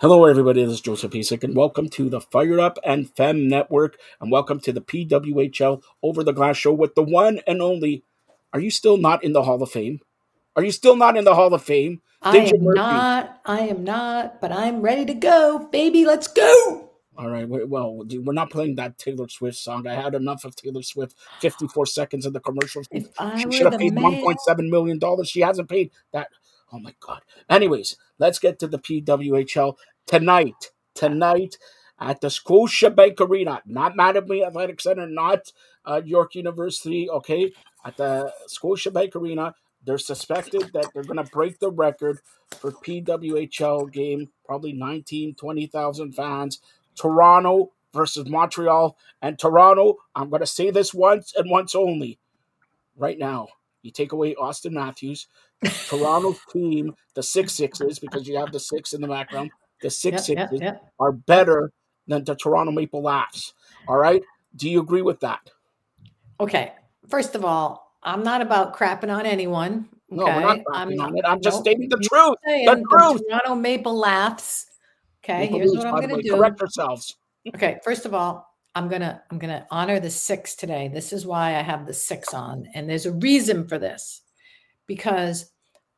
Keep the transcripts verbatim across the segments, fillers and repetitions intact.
Hello, everybody. This is Joseph Pesick, and welcome to the FiredUp and Fem Network, and welcome to the P W H L Over the Glass Show with the one and only. Are you still not in the Hall of Fame? Are you still not in the Hall of Fame? I am not. I am not, but I'm ready to go, baby. Let's go. All right. Well, dude, we're not playing that Taylor Swift song. I had enough of Taylor Swift. fifty-four seconds in the commercials. She should have paid man. one point seven million dollars. She hasn't paid that. Oh, my God. Anyways, let's get to the P W H L tonight. Tonight at the Scotiabank Arena. Not Mattamy Athletic Center, not uh, York University, okay? At the Scotiabank Arena, they're suspected that they're going to break the record for P W H L game. Probably nineteen, twenty thousand fans. Toronto versus Montreal. And Toronto, I'm going to say this once and once only. Right now, you take away Austin Matthews, Toronto's team, the six sixes, because you have the six in the background, the six yep, sixes yep, yep. are better than the Toronto Maple Leafs. All right? Do you agree with that? Okay. First of all, I'm not about crapping on anyone. Okay? No, we're not crapping I'm, on it. I'm just stating the truth. The, the Toronto Maple Leafs. Okay, Maple here's Leafs, what I'm going to do. Correct yourselves. Okay, first of all, I'm gonna I'm gonna honor the six today. This is why I have the six on, and there's a reason for this, because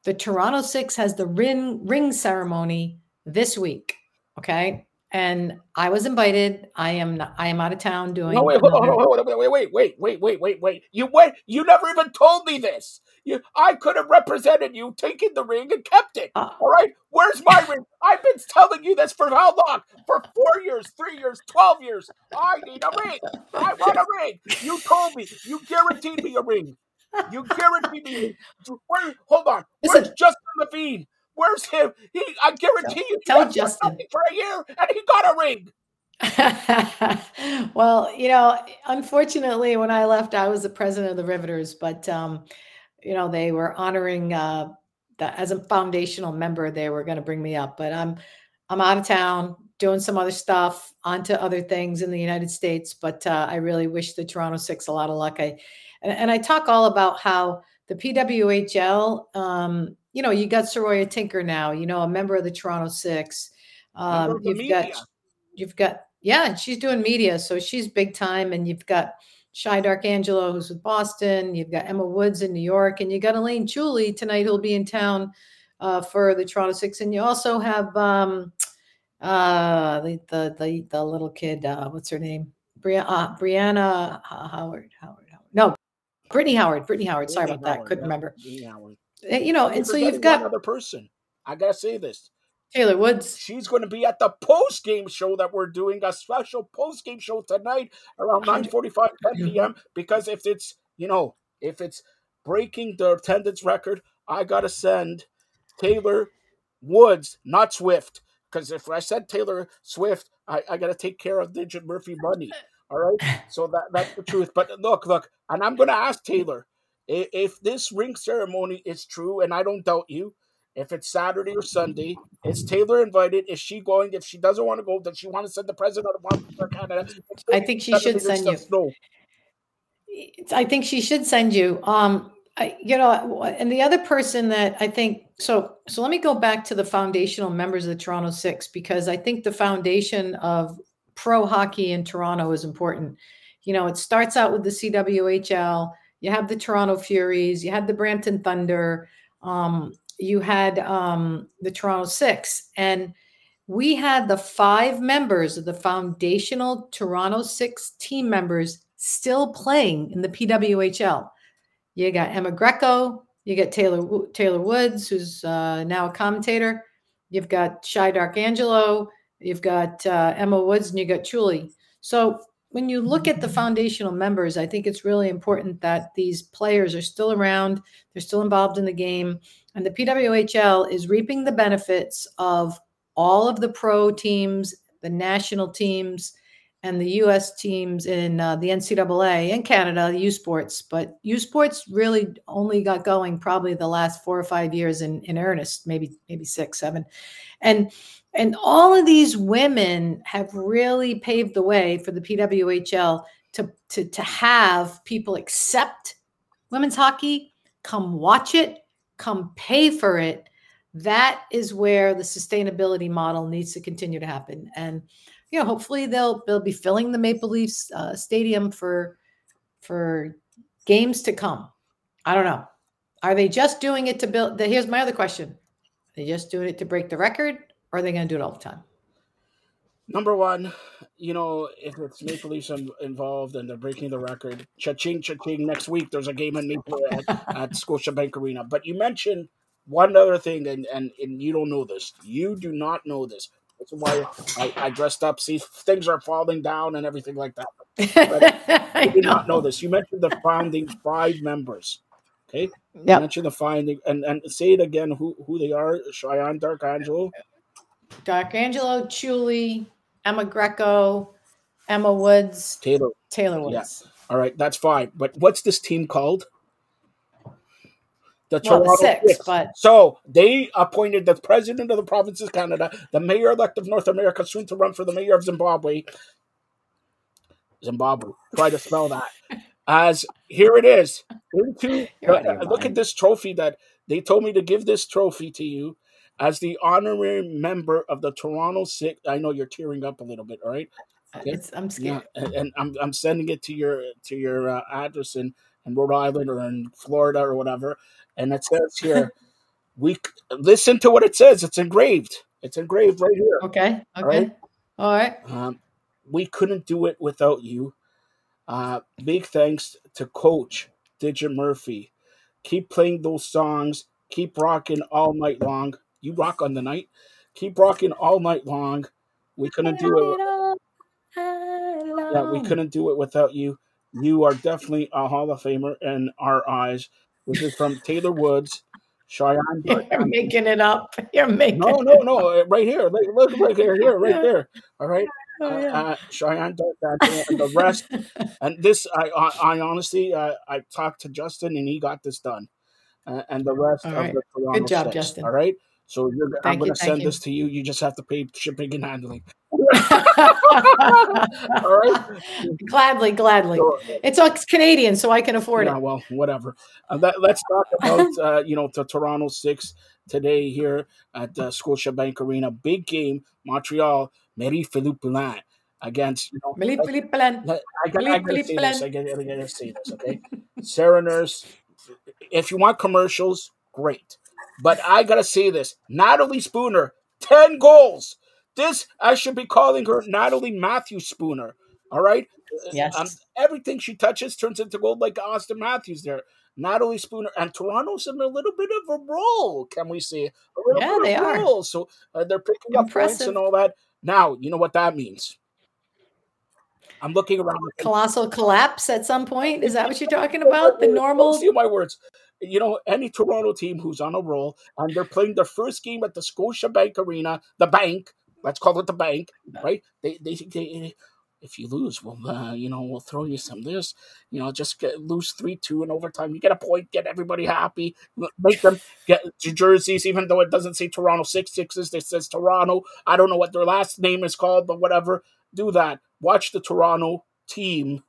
the Toronto Six has the ring ring ceremony this week. Okay, and I was invited. I am not, I am out of town doing. No wait, hold on, hold on, wait, wait, wait, wait, wait, wait, wait. You wait. You never even told me this. You, I could have represented you, taken the ring, and kept it. Uh, all right? Where's my ring? I've been telling you this for how long? For four years, three years, twelve years. I need a ring. I want a ring. You told me. You guaranteed me a ring. You guaranteed me. Where, hold on. Where's Listen. Justin Levine? Where's him? He. I guarantee tell, you. Tell he Justin. For a year, and he got a ring. Well, you know, unfortunately, when I left, I was the president of the Riveters, but um, you know, they were honoring uh, that as a foundational member, they were going to bring me up, but I'm, I'm out of town doing some other stuff, onto other things in the United States. But uh, I really wish the Toronto Six a lot of luck. I, and, and I talk all about how the P W H L, um, you know, you got Soroya Tinker now, you know, a member of the Toronto Six. Um, you've media. got, you've got, yeah, and she's doing media. So she's big time. And you've got Shy Darkangelo, who's with Boston. You've got Emma Woods in New York. And you got Elaine Chuli tonight, who'll be in town uh, for the Toronto Six. And you also have um, uh, the, the the the little kid. Uh, what's her name? Bri- uh, Brianna uh, Howard. Howard. Howard. No, Brittany Howard. Brittany Howard. Sorry Brittany about Howard, that. Couldn't yeah. remember. Brittany Howard. You know, and so you've got another person. I got to say this. Taylor Woods. She's going to be at the post-game show that we're doing, a special post-game show tonight around nine forty-five, ten p.m. Because if it's, you know, if it's breaking the attendance record, I got to send Taylor Woods, not Swift. Because if I said Taylor Swift, I, I got to take care of Digit Murphy money. All right? So that, that's the truth. But look, look, and I'm going to ask Taylor, if, if this ring ceremony is true, and I don't doubt you, if it's Saturday or Sunday, is Taylor invited? Is she going? If she doesn't want to go, does she want to send the president of Canada? I think she should send you. No. I think she should send you. Um, I, you know, and the other person that I think, so, so let me go back to the foundational members of the Toronto Six, because I think the foundation of pro hockey in Toronto is important. You know, it starts out with the C W H L. You have the Toronto Furies. You had the Brampton Thunder. Um, You had um, the Toronto Six, and we had the five members of the foundational Toronto Six team members still playing in the P W H L. You got Emma Greco, you got Taylor Taylor Woods, who's uh, now a commentator. You've got Shy Darkangelo, you've got uh, Emma Woods, and you got Julie. So when you look at the foundational members, I think it's really important that these players are still around. They're still involved in the game. And the P W H L is reaping the benefits of all of the pro teams, the national teams, and the U S teams in uh, the N C double A and Canada, U Sports. But U Sports really only got going probably the last four or five years in, in earnest, maybe maybe six, seven. And And all of these women have really paved the way for the P W H L to, to, to have people accept women's hockey, come watch it, come pay for it. that is where the sustainability model needs to continue to happen. And, you know, hopefully they'll they'll be filling the Maple Leafs uh, stadium for for games to come. I don't know. Are they just doing it to build? The, here's my other question. Are they just doing it to break the record, or are they going to do it all the time? Number one, you know, if it's Maple Leafs involved and they're breaking the record, cha-ching, cha-ching, next week there's a game in Maple at, at Scotiabank Arena. But you mentioned one other thing, and, and, and you don't know this. You do not know this. That's why I, I dressed up. See, things are falling down and everything like that. But I you do know. not know this. You mentioned the founding five members. Okay? Yeah. Mention the finding and, and say it again who, who they are. Shy Darkangelo. Darkangelo, Julie, Emma Greco, Emma Woods, Taylor. Taylor Woods. Yeah. All right, that's fine. But what's this team called? The well, Toronto Six. Six. But... So they appointed the president of the provinces of Canada, the mayor-elect of North America, soon to run for the mayor of Zimbabwe. Zimbabwe. Try to spell that. As here it is. Into, uh, look at this trophy that they told me to give this trophy to you as the honorary member of the Toronto Six. I know you're tearing up a little bit, all right? Okay. It's, I'm scared. Yeah, and, and I'm I'm sending it to your to your uh, address in, in Rhode Island or in Florida or whatever. And it says here, we listen to what it says. It's engraved. It's engraved right here. Okay. Okay. All right. All right. Um, we couldn't do it without you. Uh, big thanks to Coach Digit Murphy. Keep playing those songs. Keep rocking all night long. You rock on the night. Keep rocking all night long. We couldn't do it. Yeah, we couldn't do it without you. You are definitely a Hall of Famer in our eyes. This is from Taylor Woods. Cheyenne. You're making it up. You're making. No, no, no. Right here. Look, right here, here, right there. All right. Oh, yeah. uh, Cheyenne, and the rest, and this I I, I honestly uh, I talked to Justin and he got this done, uh, and the rest all of right. the Toronto good job, Six, Justin. All right, so you're, I'm going to send you. this to you. You just have to pay shipping and handling. all right, gladly, gladly. So, it's, it's Canadian, so I can afford yeah, it. Well, whatever. Uh, that, let's talk about uh, you know the Toronto Six today here at uh, Scotiabank Arena. Big game, Montreal. Marie-Philip Poulin against, you know, Marie-Philip Poulin. I, I, I, I gotta say this. I gotta, I gotta say this. Okay, Sarah Nurse. If you want commercials, great. But I gotta say this. Natalie Spooner, ten goals. This I should be calling her Natalie Matthews Spooner. All right. Yes. Um, everything she touches turns into gold, like Austin Matthews there. Natalie Spooner and Toronto's in a little bit of a roll. Can we say? A little yeah, bit they of a roll. So uh, they're picking Impressive. up points and all that. Now, you know what that means. I'm looking around. Colossal collapse at some point? Is that what you're talking about? The normal? See my words. You know, any Toronto team who's on a roll, and they're playing their first game at the Scotiabank Arena, the bank, let's call it the bank, right? They, they, they If you lose, we'll, uh, you know, we'll throw you some this. You know, just get, lose three two in overtime. You get a point, get everybody happy. Make them get jerseys, even though it doesn't say Toronto Six Sixes. It says Toronto. I don't know what their last name is called, but whatever. Do that. Watch the Toronto team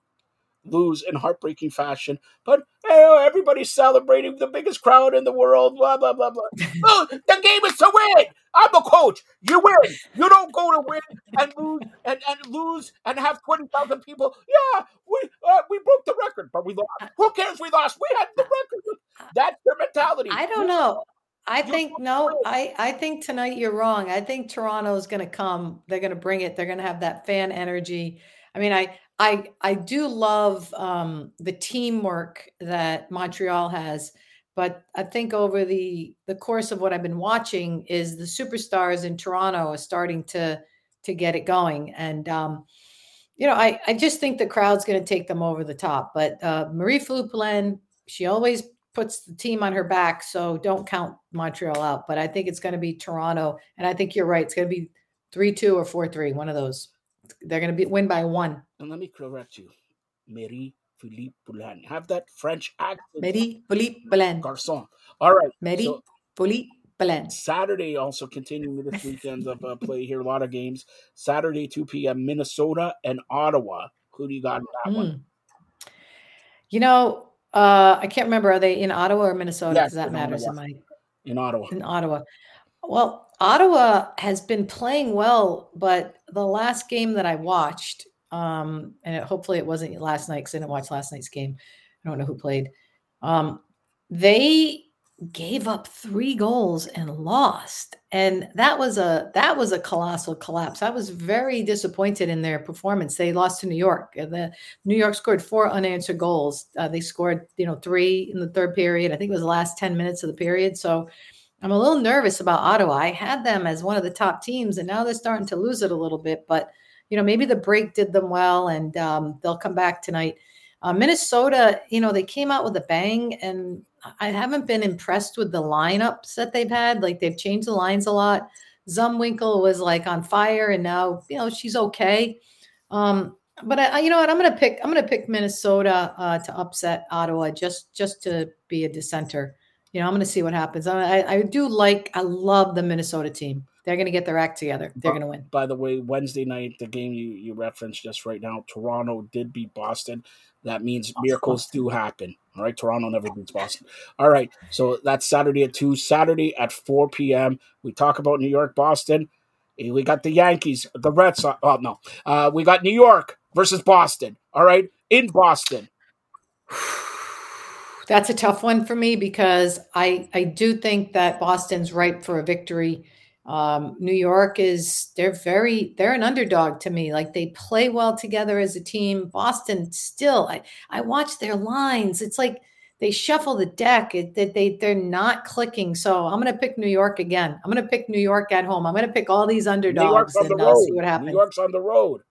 lose in heartbreaking fashion. But, hey, everybody's celebrating, the biggest crowd in the world, blah, blah, blah, blah. Oh, the game is to win. I'm a coach. You win. You don't go to win and lose and, and lose and have twenty thousand people. Yeah, we uh, we broke the record, but we lost. Who cares? We lost. We had the record. That's their mentality. I don't know. I you think, no, I, I think tonight you're wrong. I think Toronto is going to come. They're going to bring it. They're going to have that fan energy. I mean, I I I do love um, the teamwork that Montreal has, but I think over the, the course of what I've been watching is the superstars in Toronto are starting to to get it going. And, um, you know, I, I just think the crowd's going to take them over the top. But uh, Marie-Philip Poulin, she always puts the team on her back, so don't count Montreal out. But I think it's going to be Toronto, and I think you're right. It's going to be three two or four three, one of those. They're going to be win by one. And let me correct you. Marie-Philip Poulin. Have that French accent. Marie-Philip Poulin. Garçon. All right. Marie-Philip Poulin. Saturday also continuing this weekend of uh, play here. A lot of games. Saturday, two p.m., Minnesota and Ottawa. Who do you got in that mm. one? You know, uh, I can't remember. Are they in Ottawa or Minnesota? Yes, Does that matter? Am I? in Ottawa. In Ottawa. Well, Ottawa has been playing well, but the last game that I watched, um, and it, hopefully it wasn't last night because I didn't watch last night's game. I don't know who played. Um, they gave up three goals and lost. And that was a that was a colossal collapse. I was very disappointed in their performance. They lost to New York. The New York scored four unanswered goals. Uh, they scored, you know, three in the third period. I think it was the last ten minutes of the period. So I'm a little nervous about Ottawa. I had them as one of the top teams, and now they're starting to lose it a little bit. But, you know, maybe the break did them well, and um, they'll come back tonight. Uh, Minnesota, you know, they came out with a bang, and I haven't been impressed with the lineups that they've had. Like, they've changed the lines a lot. Zumwinkle was like on fire, and now, you know, she's okay. Um, but I, I, you know what? I'm going to pick, I'm going to pick Minnesota uh, to upset Ottawa just, just to be a dissenter. You know, I'm going to see what happens. I, I do like, I love the Minnesota team. They're going to get their act together. They're going to win. By the way, Wednesday night, the game you, you referenced just right now, Toronto did beat Boston. That means Boston. Miracles do happen. All right, Toronto never beats Boston. All right, so that's Saturday at two. Saturday at four p.m. we talk about New York, Boston. We got the Yankees, the Red Sox. Oh, no. Uh, we got New York versus Boston. All right, in Boston. That's a tough one for me because I, I do think that Boston's ripe for a victory. Um, New York is, they're very, they're an underdog to me. Like, they play well together as a team. Boston still, I, I watch their lines. It's like they shuffle the deck. It, they, they, they're not clicking. So I'm going to pick New York again. I'm going to pick New York at home. I'm going to pick all these underdogs and I'll see what happens. New York's on the road.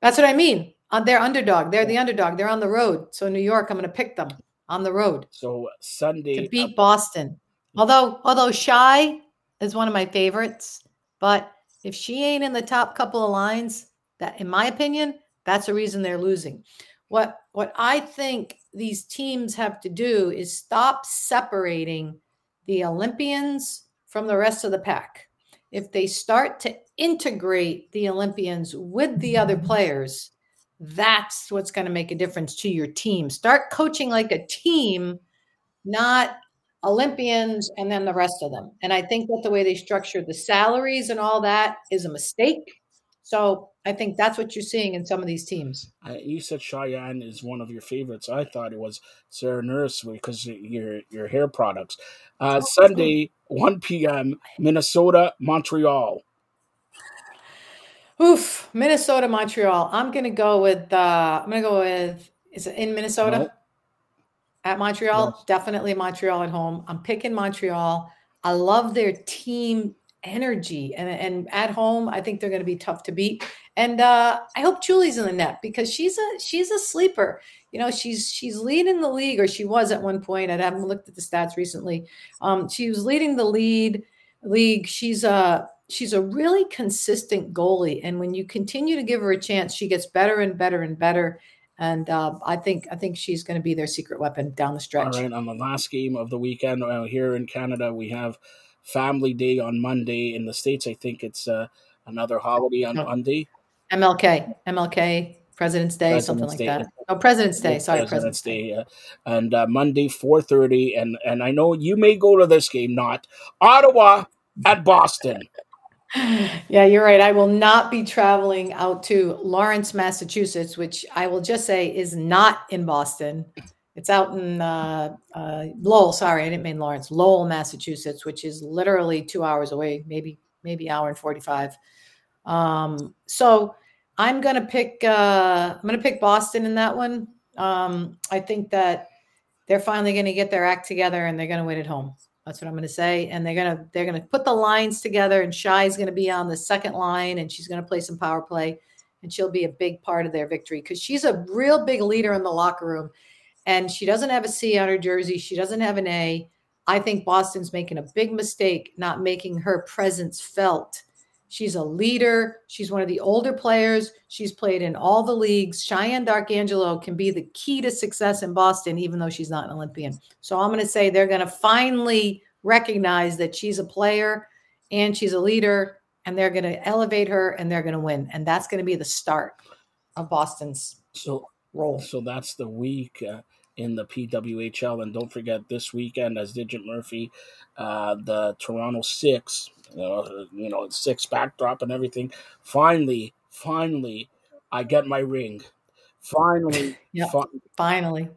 That's what I mean. Uh, they're underdog. They're the underdog. They're on the road. So New York, I'm going to pick them on the road. So Sunday. To beat Boston. Although, although Shy is one of my favorites, but if she ain't in the top couple of lines, that, in my opinion, that's a reason they're losing. What what I think these teams have to do is stop separating the Olympians from the rest of the pack. If they start to integrate the Olympians with the other players, that's what's going to make a difference to your team. Start coaching like a team, not Olympians and then the rest of them. And I think that the way they structure the salaries and all that is a mistake. So I think that's what you're seeing in some of these teams. Uh, you said Cheyenne is one of your favorites. I thought it was Sarah Nurse because of your, your hair products. Uh, oh, Sunday, one p.m., Minnesota, Montreal. Oof, Minnesota, Montreal. I'm going to go with, uh, I'm going to go with, is it in Minnesota? Nope. At Montreal, yes. Definitely Montreal at home. I'm picking Montreal. I love their team energy. And, and at home, I think they're going to be tough to beat. And uh, I hope Julie's in the net because she's a she's a sleeper. You know, she's she's leading the league, or she was at one point. I haven't looked at the stats recently. Um, she was leading the lead league. She's a, she's a really consistent goalie. And when you continue to give her a chance, she gets better and better and better. And uh, I think I think she's going to be their secret weapon down the stretch. All right, on the last game of the weekend uh, here in Canada, we have Family Day on Monday. In the States, I think it's uh, another holiday on Monday. M L K, M L K, President's Day, President's something like Day. that. Oh, President's Day. Sorry, President's, President's Day. Uh, and uh, Monday, four thirty. And, and I know you may go to this game, not. Ottawa at Boston. Yeah, you're right. I will not be traveling out to Lawrence, Massachusetts, which I will just say is not in Boston. It's out in uh, uh, Lowell. Sorry, I didn't mean Lawrence. Lowell, Massachusetts, which is literally two hours away, maybe maybe hour and forty-five. Um, so I'm gonna pick. Uh, I'm gonna pick Boston in that one. Um, I think that they're finally gonna get their act together and they're gonna win at home. That's what I'm going to say. And they're going to they're going to put the lines together, and Shai's going to be on the second line, and she's going to play some power play, and she'll be a big part of their victory because she's a real big leader in the locker room, and she doesn't have a C on her jersey. She doesn't have an A. I think Boston's making a big mistake not making her presence felt. She's a leader. She's one of the older players. She's played in all the leagues. Shy Darkangelo can be the key to success in Boston, even though she's not an Olympian. So I'm going to say they're going to finally recognize that she's a player and she's a leader, and they're going to elevate her and they're going to win. And that's going to be the start of Boston's so, role. So that's the week. Uh, in the P W H L. And don't forget, this weekend, as Digit Murphy, uh, the Toronto Six, uh, you know, Six backdrop and everything. Finally, finally, I get my ring. Finally. Yep, fi- finally.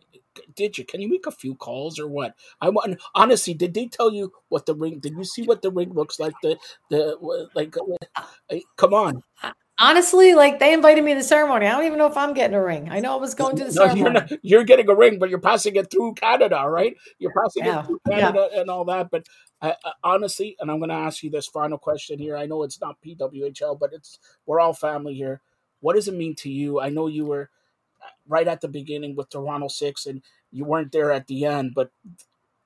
Digit, can you make a few calls or what? I want. Honestly, did they tell you what the ring, did you see what the ring looks like? The the like, come on. Honestly, like, they invited me to the ceremony. I don't even know if I'm getting a ring. I know I was going to the no, ceremony. You're, not, you're getting a ring, but you're passing it through Canada, right? You're passing yeah. it through Canada yeah. and all that. But I, I, honestly, and I'm going to ask you this final question here. I know it's not P W H L, but it's we're all family here. What does it mean to you? I know you were right at the beginning with Toronto Six, and you weren't there at the end, but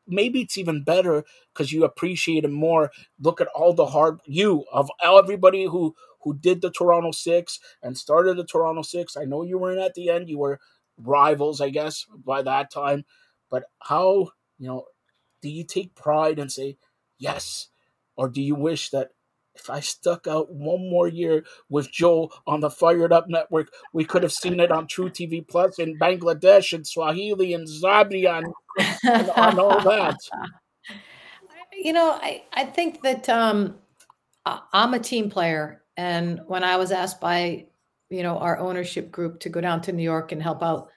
maybe it's even better because you appreciate it more. Look at all the hard you of everybody who who did the Toronto Six and started the Toronto Six. I know you weren't at the end; you were rivals, I guess, by that time. But how, you know, do you take pride and say yes, or do you wish that if I stuck out one more year with Joe on the Fired Up Network, we could have seen it on True T V Plus in Bangladesh and Swahili and Zabia and, and, and all that? You know, I, I think that um, I'm a team player. And when I was asked by, you know, our ownership group to go down to New York and help out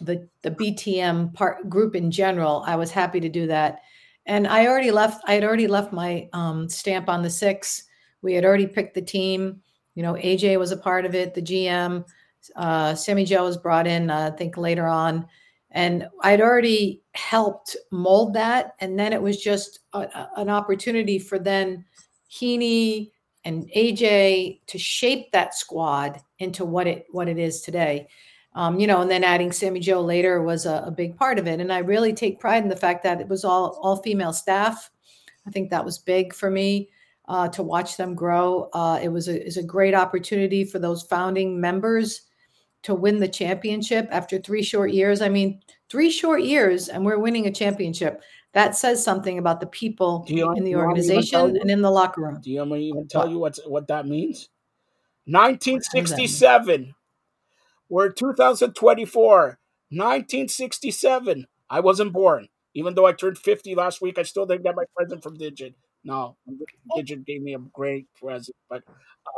the, the B T M part group in general, I was happy to do that. And I already left, I had already left my um, stamp on the Six. We had already picked the team. You know, A J was a part of it, the G M. Uh, Sammy Joe was brought in, uh, I think, later on. And I'd already helped mold that. And then it was just a, a, an opportunity for then Heaney and A J to shape that squad into what it what it is today. Um, you know, and then adding Sammy Joe later was a, a big part of it. And I really take pride in the fact that it was all all female staff. I think that was big for me. Uh, to watch them grow. Uh, it was a, is a great opportunity for those founding members to win the championship after three short years. I mean, three short years and we're winning a championship. That says something about the people you, in the organization you, and in the locker room. Do you want me to even tell you what's, what that means? nineteen sixty-seven. That mean? We're two thousand twenty-four. nineteen sixty-seven. I wasn't born. Even though I turned fifty last week, I still didn't get my present from Digit. No, Digit gave me a great present, but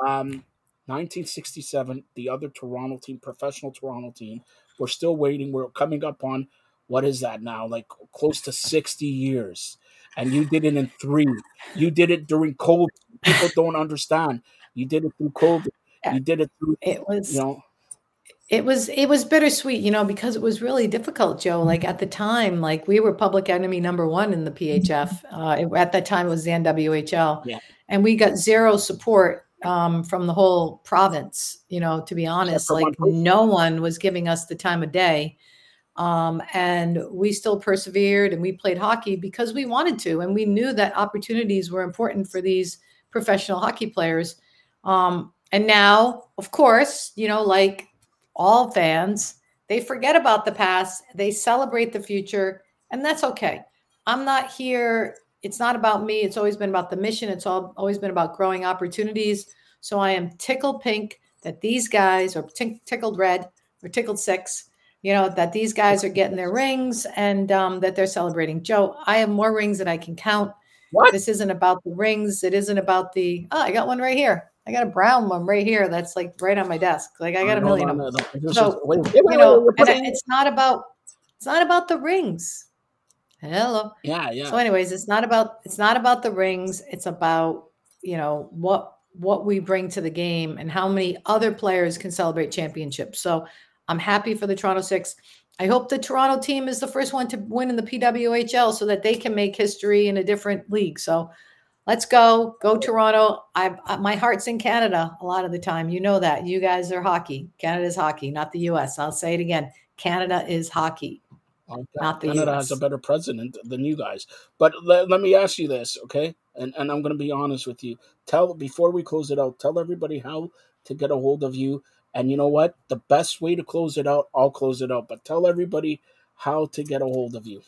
um, nineteen sixty-seven, the other Toronto team, professional Toronto team, we're still waiting. We're coming up on, what is that now, like close to sixty years, and you did it in three. You did it during COVID. People don't understand. You did it through COVID. You did it through, it was, you know. It was it was bittersweet, you know, because it was really difficult, Joe. Like at the time, like we were public enemy number one in the P H F. Uh, it, at that time, it was the N W H L. Yeah. And we got zero support um, from the whole province, you know, to be honest. Like one no one was giving us the time of day. Um, and we still persevered and we played hockey because we wanted to. And we knew that opportunities were important for these professional hockey players. Um, and now, of course, you know, like, all fans, they forget about the past, they celebrate the future, and that's okay. I'm not here. It's not about me. It's always been about the mission. It's all, always been about growing opportunities. So I am tickled pink that these guys are tick, tickled red or tickled six, you know, that these guys are getting their rings and um, that they're celebrating. Joe, I have more rings than I can count. What? This isn't about the rings. It isn't about the, oh, I got one right here. I got a brown one right here. That's like right on my desk. Like I got a million of them. So you know, and it's not about it's not about the rings. Hello. Yeah, yeah. So, anyways, it's not about it's not about the rings. It's about, you know, what what we bring to the game and how many other players can celebrate championships. So I'm happy for the Toronto Six. I hope the Toronto team is the first one to win in the P W H L so that they can make history in a different league. So. Let's go. Go Toronto. I, I my heart's in Canada a lot of the time. You know that. You guys are hockey. Canada's hockey, not the U S. I'll say it again. Canada is hockey, okay. Not the Canada U S. Canada has a better president than you guys. But le- let me ask you this, okay? And and I'm going to be honest with you. Tell before we close it out, tell everybody how to get a hold of you. And you know what? The best way to close it out, I'll close it out. But tell everybody how to get a hold of you.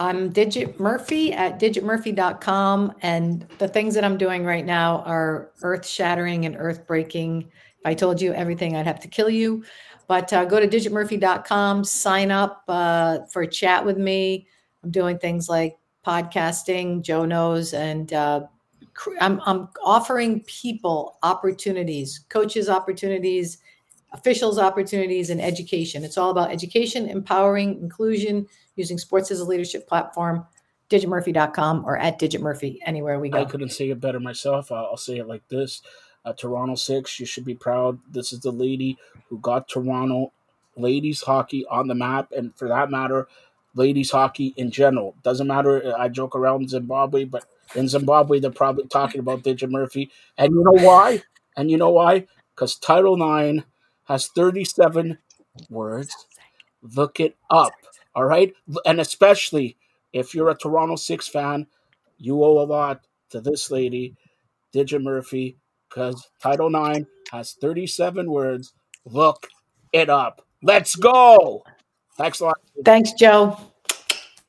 I'm Digit Murphy at digit murphy dot com. And the things that I'm doing right now are earth shattering and earth breaking If I told you everything, I'd have to kill you. But uh, go to digit murphy dot com, sign up uh, for a chat with me. I'm doing things like podcasting, Joe knows, and uh, I'm, I'm offering people opportunities, coaches opportunities, officials opportunities, and education. It's all about education, empowering, inclusion, using sports as a leadership platform. digit murphy dot com or at digitmurphy, anywhere we go. I couldn't say it better myself. I'll, I'll say it like this. Uh, Toronto Six, you should be proud. This is the lady who got Toronto ladies hockey on the map, and for that matter, ladies hockey in general. Doesn't matter, I joke around in Zimbabwe, but in Zimbabwe, they're probably talking about Digit Murphy. And you know why? And you know why? Because Title nine has thirty-seven words. Look it up, all right? And especially if you're a Toronto Six fan, you owe a lot to this lady, Digit Murphy, because Title nine has thirty-seven words. Look it up. Let's go. Thanks a lot. Thanks, Joe.